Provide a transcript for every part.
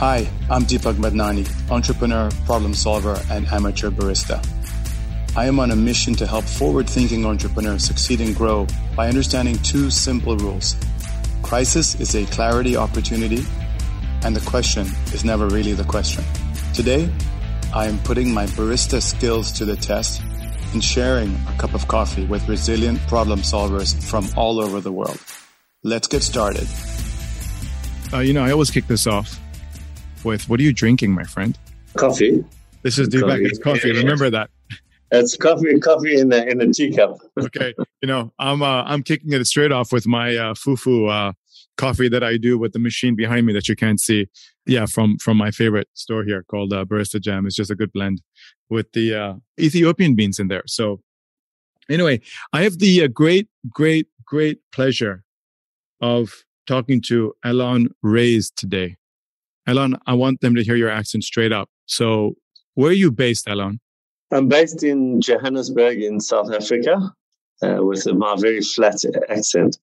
Hi, I'm Deepak Madnani, entrepreneur, problem solver, and amateur barista. I am on a mission to help forward-thinking entrepreneurs succeed and grow by understanding two simple rules. Crisis is a clarity opportunity, and the question is never really the question. Today, I am putting my barista skills to the test and sharing a cup of coffee with resilient problem solvers from all over the world. Let's get started. I always kick this off with, what are you drinking, my friend? Coffee. This is Deepak. Coffee. It's coffee. Remember that. It's coffee in a teacup. Okay. I'm kicking it straight off with my fufu coffee that I do with the machine behind me that you can't see. Yeah, from my favorite store here called Barista Jam. It's just a good blend with the Ethiopian beans in there. So anyway, I have the great pleasure of talking to Allon Raiz today. Allon, I want them to hear your accent straight up. So where are you based, Allon? I'm based in Johannesburg in South Africa with my very flat accent.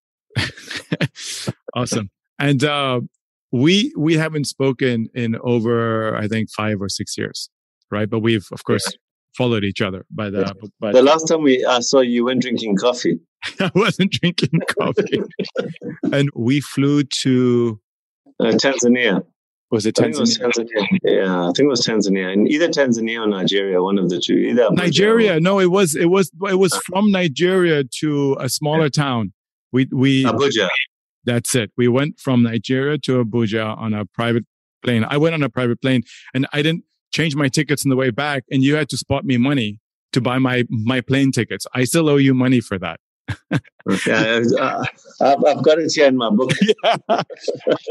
Awesome. And we haven't spoken in over, I think, 5 or 6 years, right? But we've, of course, followed each other. The last time I saw you went drinking coffee. I wasn't drinking coffee. And we flew to... Tanzania. Was it Tanzania? I think it was Tanzania. And either Tanzania or Nigeria, one of the two. Either Nigeria. No, it was from Nigeria to a smaller town. We Abuja. That's it. We went from Nigeria to Abuja on a private plane. I went on a private plane and I didn't change my tickets on the way back, and you had to spot me money to buy my plane tickets. I still owe you money for that. Okay. I've got it here in my book. Yeah.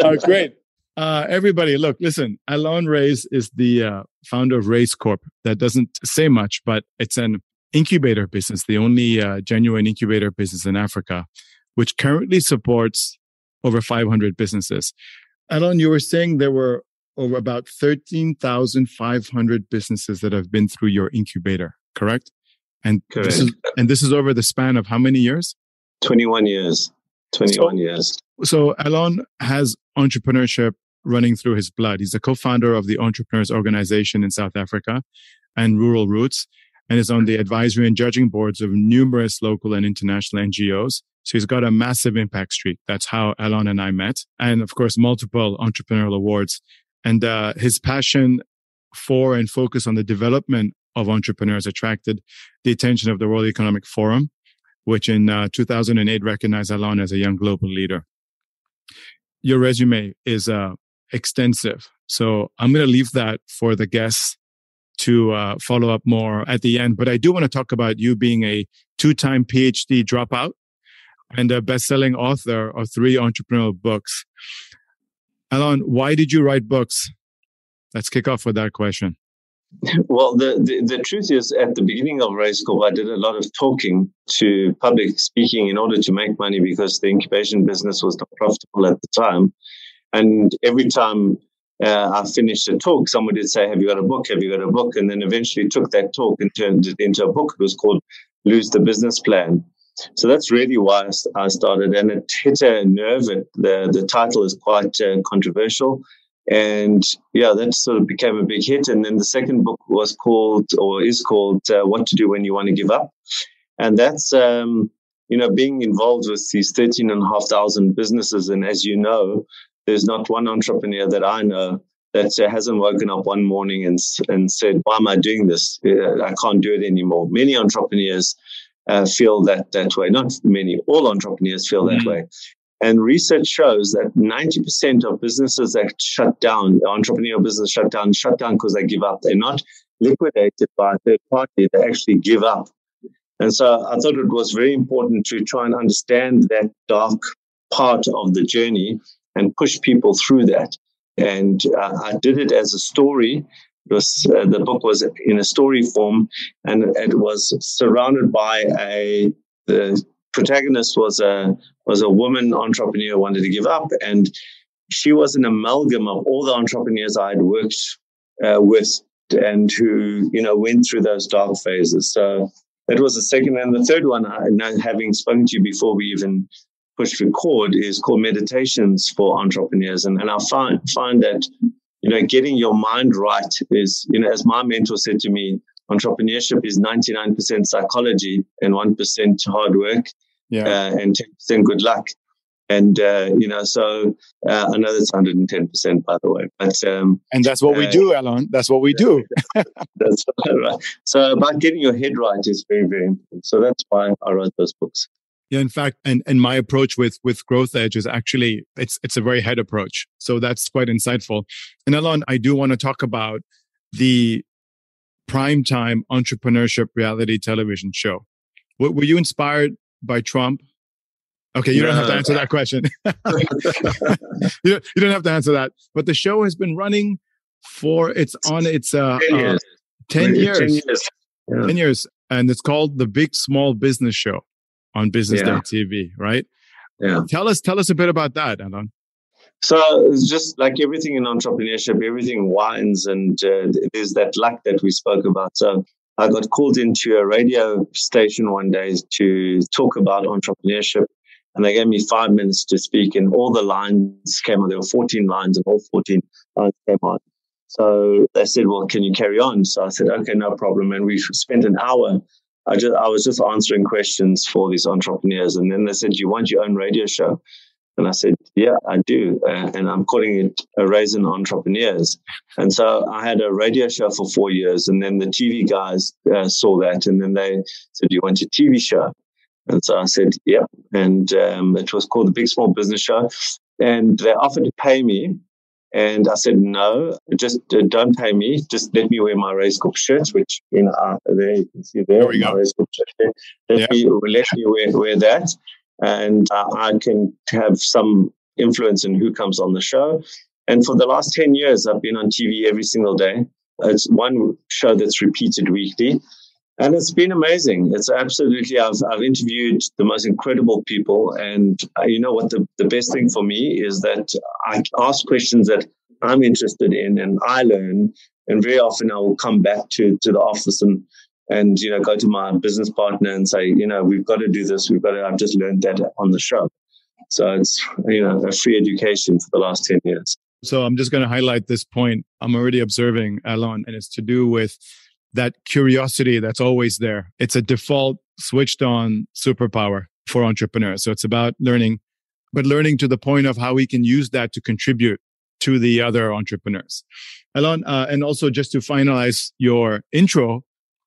Oh, great. Everybody, look, listen, Allon Raiz is the founder of Race Corp. That doesn't say much, but it's an incubator business, the only genuine incubator business in Africa, which currently supports over 500 businesses. Allon, you were saying there were over about 13,500 businesses that have been through your incubator, correct? And correct. This is over the span of how many years? 21 years. 21 years. So Allon has entrepreneurship running through his blood. He's the co-founder of the Entrepreneurs Organization in South Africa and Rural Roots, and is on the advisory and judging boards of numerous local and international NGOs. So he's got a massive impact streak. That's how Allon and I met. And of course, multiple entrepreneurial awards. And his passion for and focus on the development of entrepreneurs attracted the attention of the World Economic Forum, which in 2008 recognized Allon as a young global leader. Your resume is extensive. So I'm going to leave that for the guests to follow up more at the end. But I do want to talk about you being a 2-time PhD dropout and a best-selling author of 3 entrepreneurial books. Allon, why did you write books? Let's kick off with that question. Well, the truth is, at the beginning of Race Corp, I did a lot of talking to public speaking in order to make money because the incubation business was not profitable at the time. And every time I finished a talk, someone would say, have you got a book? Have you got a book? And then eventually took that talk and turned it into a book. It was called Lose the Business Plan. So that's really why I started. And it hit a nerve. The title is quite controversial. And yeah, that sort of became a big hit. And then the second book is called What to Do When You Want to Give Up. And that's, being involved with these 13,500 businesses. And as you know, there's not one entrepreneur that I know that hasn't woken up one morning and said, why am I doing this? I can't do it anymore. Many entrepreneurs feel that way. Not many, all entrepreneurs feel that way. And research shows that 90% of businesses that shut down, the entrepreneurial business shut down because they give up. They're not liquidated by a third party. They actually give up. And so I thought it was very important to try and understand that dark part of the journey and push people through that. And I did it as a story. It was, the book was in a story form, and it was surrounded by the protagonist was a woman entrepreneur who wanted to give up, and she was an amalgam of all the entrepreneurs I had worked with and who went through those dark phases. So that was the second, and the third one, having spoken to you before we even pushed record, is called Meditations for Entrepreneurs, and I find that getting your mind right is, as my mentor said to me, entrepreneurship is 99% psychology and 1% hard work and 10% good luck. And, so I know that's 110%, by the way. But and that's what we do, Allon. That's what we do. That's right. So about getting your head right is very, very important. So that's why I wrote those books. Yeah, in fact, and my approach with Growth Edge is actually, it's a very head approach. So that's quite insightful. And Allon, I do want to talk about the primetime entrepreneurship reality television show. Were you inspired by Trump? Okay, you don't have to answer that question. You don't have to answer that. But the show has been running for, it's on its 10 years. Yeah. 10 years. And it's called The Big Small Business Show on business.tv, right? Yeah. Tell us a bit about that, Allon. So it's just like everything in entrepreneurship, everything winds, and there's that luck that we spoke about. So I got called into a radio station one day to talk about entrepreneurship. And they gave me 5 minutes to speak, and all the lines came on. There were 14 lines, and all 14 lines came on. So they said, well, can you carry on? So I said, okay, no problem. And we spent an hour. I was just answering questions for these entrepreneurs. And then they said, you want your own radio show? And I said, yeah, I do. And I'm calling it Raisin Entrepreneurs. And so I had a radio show for 4 years. And then the TV guys saw that. And then they said, do you want your TV show? And so I said, yeah. And it was called The Big Small Business Show. And they offered to pay me. And I said, no, just don't pay me. Just let me wear my Reyes Corp shirts, which there you can see there. There we go. Reyes Corp shirt. Let me wear that. And I can have some influence in who comes on the show. And for the last 10 years, I've been on TV every single day. It's one show that's repeated weekly. And it's been amazing. It's absolutely, I've interviewed the most incredible people. And you know what, the best thing for me is that I ask questions that I'm interested in and I learn. And very often I will come back to the office and go to my business partner and say, we've got to do this. I've just learned that on the show. So it's, a free education for the last 10 years. So I'm just going to highlight this point. I'm already observing, Allon, and it's to do with that curiosity that's always there. It's a default switched on superpower for entrepreneurs. So it's about learning, but learning to the point of how we can use that to contribute to the other entrepreneurs. Allon, and also just to finalize your intro,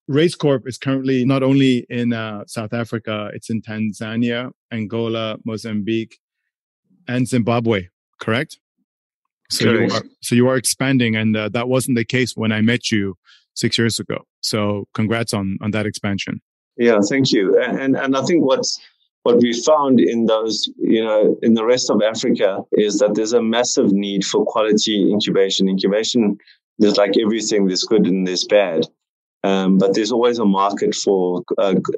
Race Corp is currently not only in South Africa, it's in Tanzania, Angola, Mozambique, and Zimbabwe, correct? So you are expanding, and that wasn't the case when I met you 6 years ago. So congrats on that expansion. Yeah, thank you. And I think what we found in those, in the rest of Africa is that there's a massive need for quality incubation. Incubation is like everything, there's good and there's bad. But there's always a market for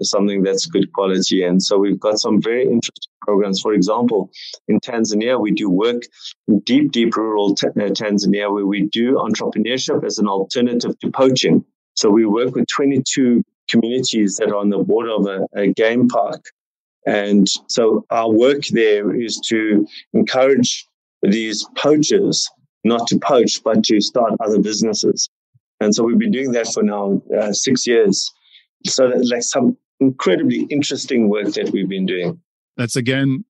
something that's good quality. And so we've got some very interesting programs. For example, in Tanzania, we do work in deep rural Tanzania, where we do entrepreneurship as an alternative to poaching. So we work with 22 communities that are on the border of a game park. And so our work there is to encourage these poachers not to poach, but to start other businesses. And so we've been doing that for now 6 years. So that, some incredibly interesting work that we've been doing. That's again,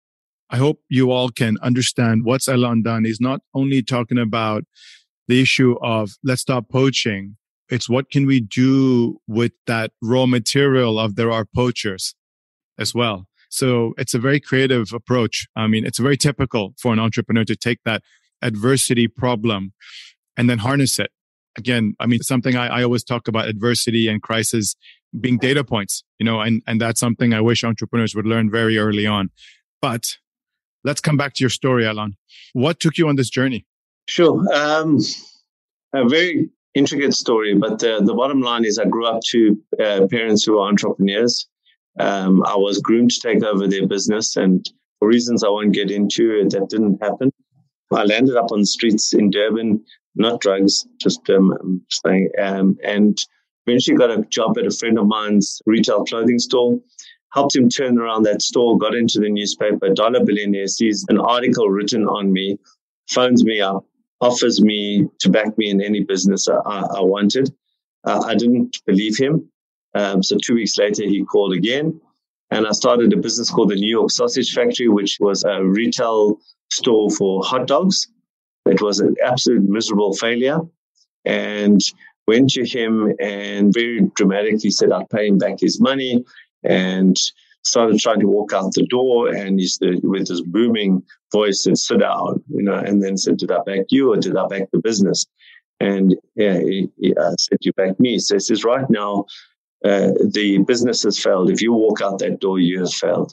I hope you all can understand what's Allon done. He's not only talking about the issue of let's stop poaching. It's what can we do with that raw material of there are poachers as well. So it's a very creative approach. I mean, it's very typical for an entrepreneur to take that adversity problem and then harness it. Again, I mean, something I always talk about, adversity and crisis being data points, and that's something I wish entrepreneurs would learn very early on. But let's come back to your story, Allon. What took you on this journey? Sure. A very intricate story, but the bottom line is I grew up to parents who are entrepreneurs. I was groomed to take over their business, and for reasons I won't get into, that didn't happen. I landed up on the streets in Durban, not drugs, just saying, and eventually got a job at a friend of mine's retail clothing store, helped him turn around that store, got into the newspaper, Dollar Billionaire, sees an article written on me, phones me up, offers me to back me in any business I wanted. I didn't believe him. So 2 weeks later, he called again. And I started a business called the New York Sausage Factory, which was a retail store for hot dogs. It was an absolute miserable failure. And went to him and very dramatically said I'd pay him back his money, and started trying to walk out the door. And he said, with his booming voice, said, "Sit down," and then said, "Did I back you or did I back the business?" And yeah, I said, "You backed me." So he says, "Right now, the business has failed. If you walk out that door, you have failed.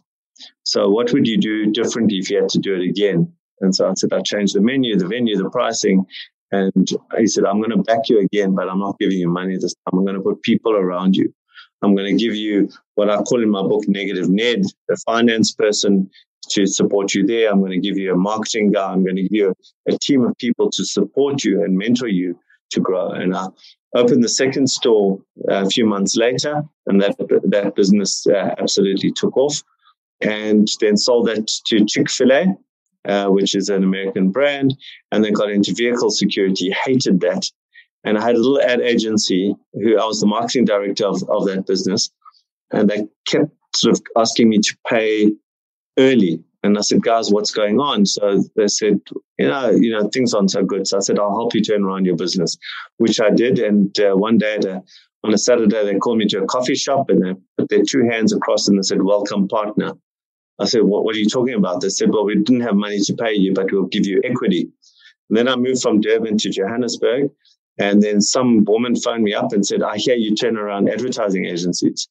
So what would you do differently if you had to do it again?" And so I said, "I changed the menu, the venue, the pricing." And he said, "I'm going to back you again, but I'm not giving you money this time. I'm going to put people around you. I'm going to give you what I call in my book, Negative Ned, a finance person to support you there. I'm going to give you a marketing guy. I'm going to give you a team of people to support you and mentor you to grow." And I opened the second store a few months later, and that business absolutely took off, and then sold that to Chick-fil-A. Which is an American brand, and then got into vehicle security, hated that. And I had a little ad agency who I was the marketing director of that business. And they kept sort of asking me to pay early. And I said, "Guys, what's going on?" So they said, you know, things aren't so good. So I said, "I'll help you turn around your business," which I did. And one day on a Saturday, they called me to a coffee shop and they put their two hands across and they said, "Welcome, partner." I said, what are you talking about? They said, "Well, we didn't have money to pay you, but we'll give you equity." And then I moved from Durban to Johannesburg. And then some woman phoned me up and said, "I hear you turn around advertising agencies."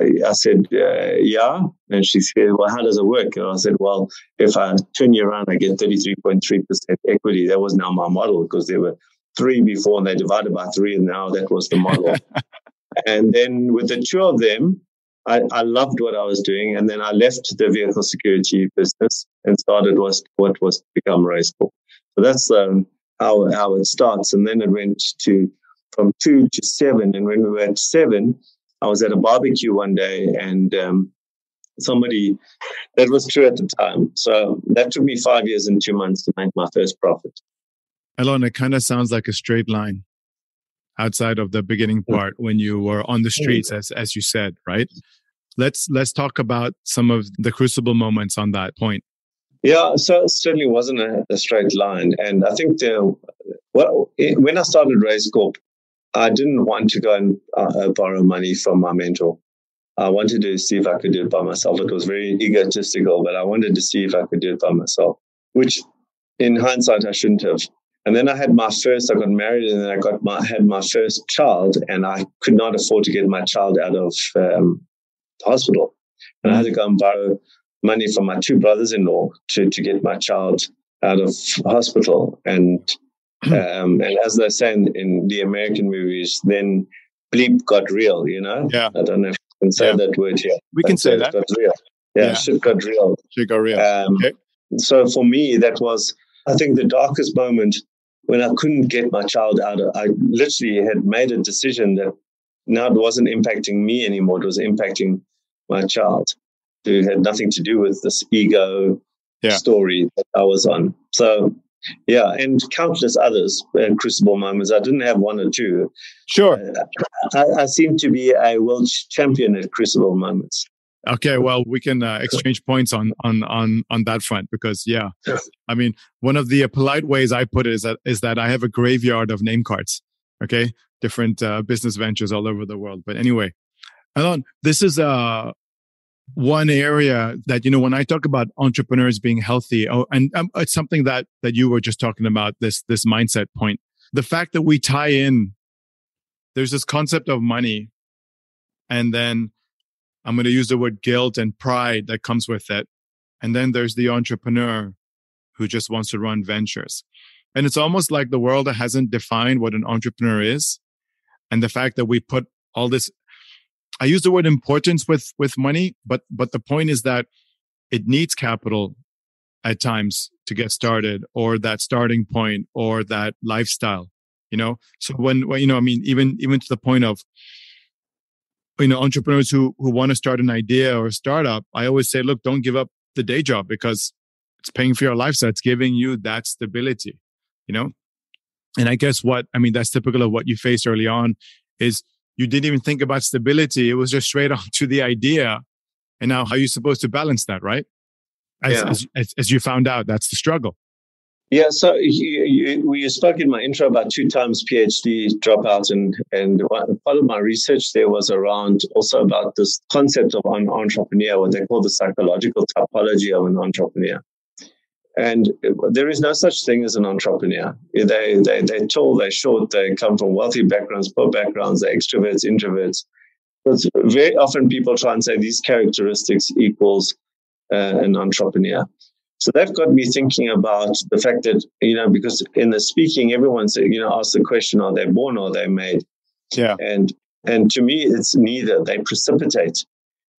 I said, "Yeah." And she said, "Well, how does it work?" And I said, "Well, if I turn you around, I get 33.3% equity." That was now my model, because there were three before and they divided by three. And now that was the model. And then with the two of them, I loved what I was doing, and then I left the vehicle security business and started what was to become Race Corp. So that's how it starts. And then it went from 2 to 7. And when we were at 7, I was at a barbecue one day, and somebody, that was true at the time. So that took me 5 years and 2 months to make my first profit. Allon, it kind of sounds like a straight line outside of the beginning part when you were on the streets, as you said, right? Let's talk about some of the crucible moments on that point. Yeah, so it certainly wasn't a straight line. And I think when I started Race Corp, I didn't want to go and borrow money from my mentor. I wanted to see if I could do it by myself. It was very egotistical, but I wanted to see if I could do it by myself, which in hindsight, I shouldn't have. And then I got married, and then I had my first child, and I could not afford to get my child out of the hospital. And I had to go and borrow money from my two brothers-in-law to get my child out of hospital. And as they say in the American movies, then bleep got real, Yeah. I don't know if you can say that word here. We can say that. Got real. Yeah, shit got real. Shit got real. Okay. So for me, that was, I think, the darkest moment. When I couldn't get my child out, I literally had made a decision that now it wasn't impacting me anymore. It was impacting my child, who had nothing to do with this ego story that I was on. So, yeah, and countless others, crucible moments. I didn't have one or two. Sure. I seem to be a world champion at crucible moments. Okay, well, we can exchange points on that front, because I mean, one of the polite ways I put it is that I have a graveyard of name cards. Okay, different business ventures all over the world. But anyway, Allon, this is one area that when I talk about entrepreneurs being healthy, and it's something that you were just talking about, this mindset point. The fact that we tie in, there's this concept of money, and then I'm going to use the word guilt and pride that comes with it. And then there's the entrepreneur who just wants to run ventures. And it's almost like the world hasn't defined what an entrepreneur is. And the fact that we put all this, I use the word importance with money, but the point is that it needs capital at times to get started, or that starting point, or that lifestyle, So even to the point of, entrepreneurs who want to start an idea or a startup, I always say, look, don't give up the day job because it's paying for your lifestyle. It's giving you that stability. And I guess that's typical of what you faced early on is you didn't even think about stability. It was just straight on to the idea. And now how are you supposed to balance that, right? As you found out, that's the struggle. Yeah, so you spoke in my intro about 2 times PhD dropouts, and part of my research there was around also about this concept of an entrepreneur, what they call the psychological typology of an entrepreneur. And there is no such thing as an entrepreneur. They're tall, they're short, they come from wealthy backgrounds, poor backgrounds, they're extroverts, introverts. But very often people try and say these characteristics equals an entrepreneur. So that got me thinking about the fact that, because in the speaking, everyone asks the question, are they born or are they made? Yeah. And to me, it's neither. They precipitate.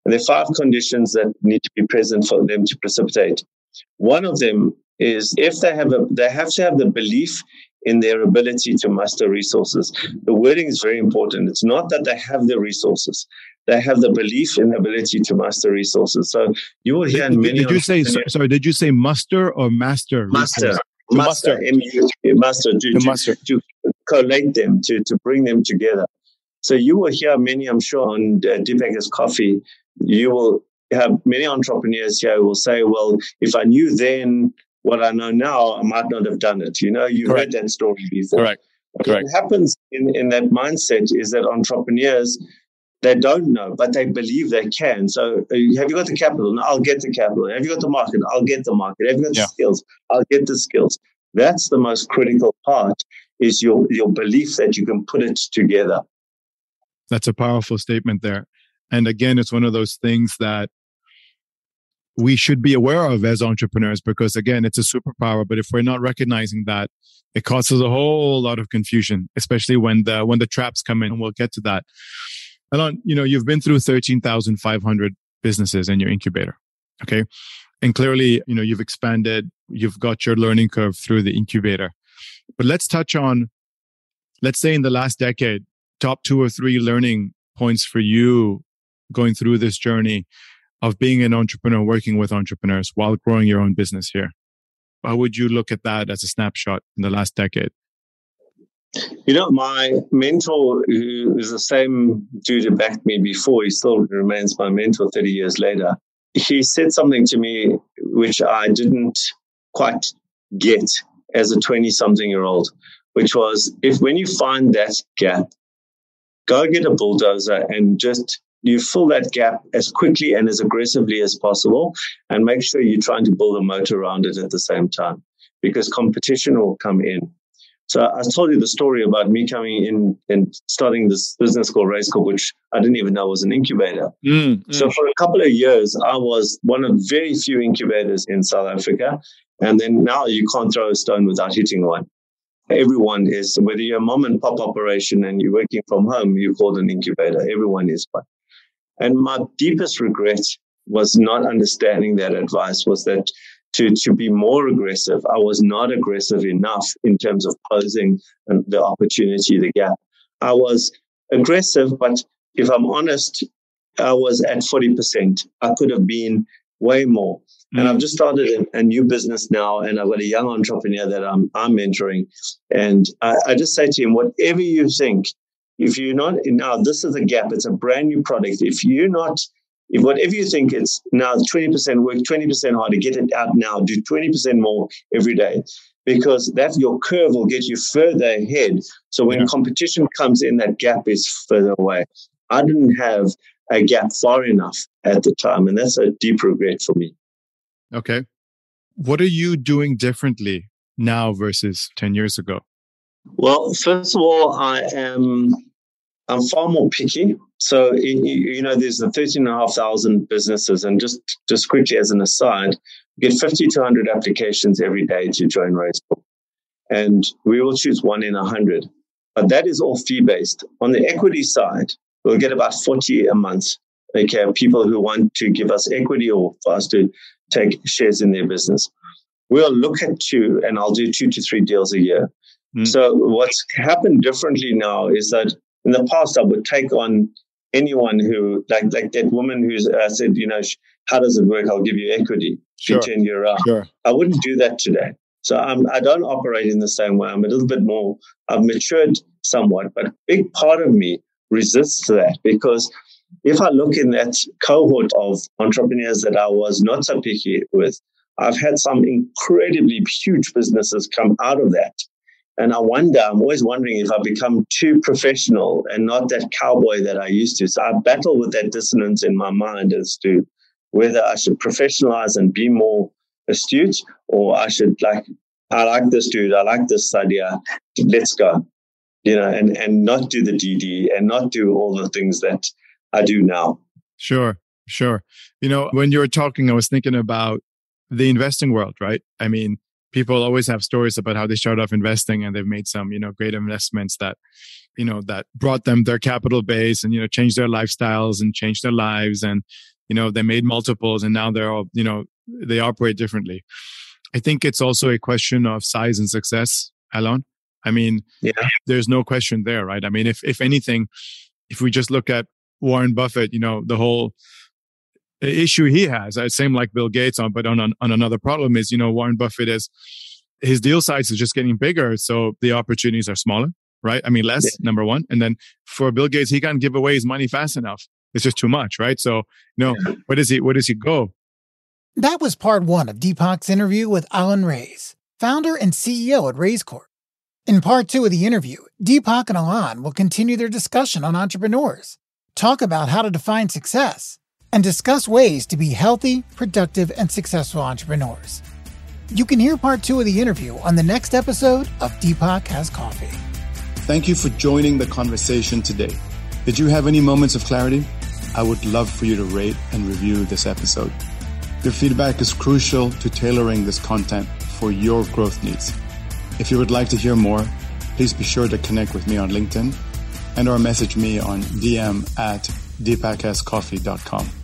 And there are 5 conditions that need to be present for them to precipitate. One of them is if they have to have the belief in their ability to muster resources. The wording is very important. It's not that they have the resources. They have the belief in the ability to master resources. So you will hear many... Did you say muster or master? Muster. Muster. To collate them, to bring them together. So you will hear many, I'm sure, on Deepak's Coffee, you will have many entrepreneurs here who will say, well, if I knew then what I know now, I might not have done it. You've Correct. Read that story before. Correct. Correct. What happens in that mindset is that entrepreneurs... They don't know, but they believe they can. So have you got the capital? No, I'll get the capital. Have you got the market? I'll get the market. Have you got the skills? I'll get the skills. That's the most critical part, is your belief that you can put it together. That's a powerful statement there. And again, it's one of those things that we should be aware of as entrepreneurs, because again, it's a superpower. But if we're not recognizing that, it causes a whole lot of confusion, especially when the traps come in, and we'll get to that. Allon, you've been through 13,500 businesses in your incubator, okay? And clearly, you've expanded, you've got your learning curve through the incubator. But let's touch on, let's say in the last decade, top 2 or 3 learning points for you going through this journey of being an entrepreneur, working with entrepreneurs while growing your own business here. How would you look at that as a snapshot in the last decade? My mentor, who is the same dude who backed me before, he still remains my mentor 30 years later. He said something to me which I didn't quite get as a 20-something-year-old, which was, when you find that gap, go get a bulldozer and just you fill that gap as quickly and as aggressively as possible, and make sure you're trying to build a moat around it at the same time, because competition will come in. So I told you the story about me coming in and starting this business called Race Corp, which I didn't even know was an incubator. So for a couple of years, I was one of very few incubators in South Africa. And then now you can't throw a stone without hitting one. Everyone is, whether you're a mom and pop operation and you're working from home, you're called an incubator. Everyone is one. And my deepest regret was not understanding that advice, was that to be more aggressive. I was not aggressive enough in terms of closing the opportunity, the gap. I was aggressive, but if I'm honest, I was at 40%. I could have been way more. And I've just started a new business now, and I've got a young entrepreneur that I'm mentoring. And I just say to him, whatever you think, if you're not, now this is a gap, it's a brand new product. If whatever you think, it's now 20% work, 20% harder, get it out now, do 20% more every day, because that your curve will get you further ahead. So when competition comes in, that gap is further away. I didn't have a gap far enough at the time, and that's a deep regret for me. Okay. What are you doing differently now versus 10 years ago? Well, first of all, I'm far more picky. So, there's the 13,500 businesses. And just quickly as an aside, we get 50 to 100 applications every day to join Raisin. And we will choose 1 in 100. But that is all fee-based. On the equity side, we'll get about 40 a month. Okay, people who want to give us equity or for us to take shares in their business. We'll look at 2, and I'll do 2 to 3 deals a year. So what's happened differently now is that in the past, I would take on anyone who, like that woman who said, how does it work? I'll give you equity. Sure. Turn you around. Sure. I wouldn't do that today. So I don't operate in the same way. I'm a little bit more, I've matured somewhat, but a big part of me resists that, because if I look in that cohort of entrepreneurs that I was not so picky with, I've had some incredibly huge businesses come out of that. And I wonder, I'm always wondering if I've become too professional and not that cowboy that I used to. So I battle with that dissonance in my mind as to whether I should professionalize and be more astute, or I should I like this dude, I like this idea, let's go, and not do the DD and not do all the things that I do now. Sure. When you were talking, I was thinking about the investing world, right? I mean, people always have stories about how they started off investing and they've made some, great investments that, that brought them their capital base and, changed their lifestyles and changed their lives. And, they made multiples and now they're all, they operate differently. I think it's also a question of size and success, Allon. I mean, There's no question there, right? I mean, if anything, if we just look at Warren Buffett, the whole issue he has, it seemed like Bill Gates, on another problem is, Warren Buffett is, his deal size is just getting bigger. So the opportunities are smaller, right? I mean, less, number one. And then for Bill Gates, he can't give away his money fast enough. It's just too much, right? So, where does he go? That was part one of Deepak's interview with Allon Raiz, founder and CEO at Raisin Corp. In part two of the interview, Deepak and Allon will continue their discussion on entrepreneurs, talk about how to define success, and discuss ways to be healthy, productive, and successful entrepreneurs. You can hear part two of the interview on the next episode of Deepak Has Coffee. Thank you for joining the conversation today. Did you have any moments of clarity? I would love for you to rate and review this episode. Your feedback is crucial to tailoring this content for your growth needs. If you would like to hear more, please be sure to connect with me on LinkedIn and or message me on DM at deepakascoffee.com.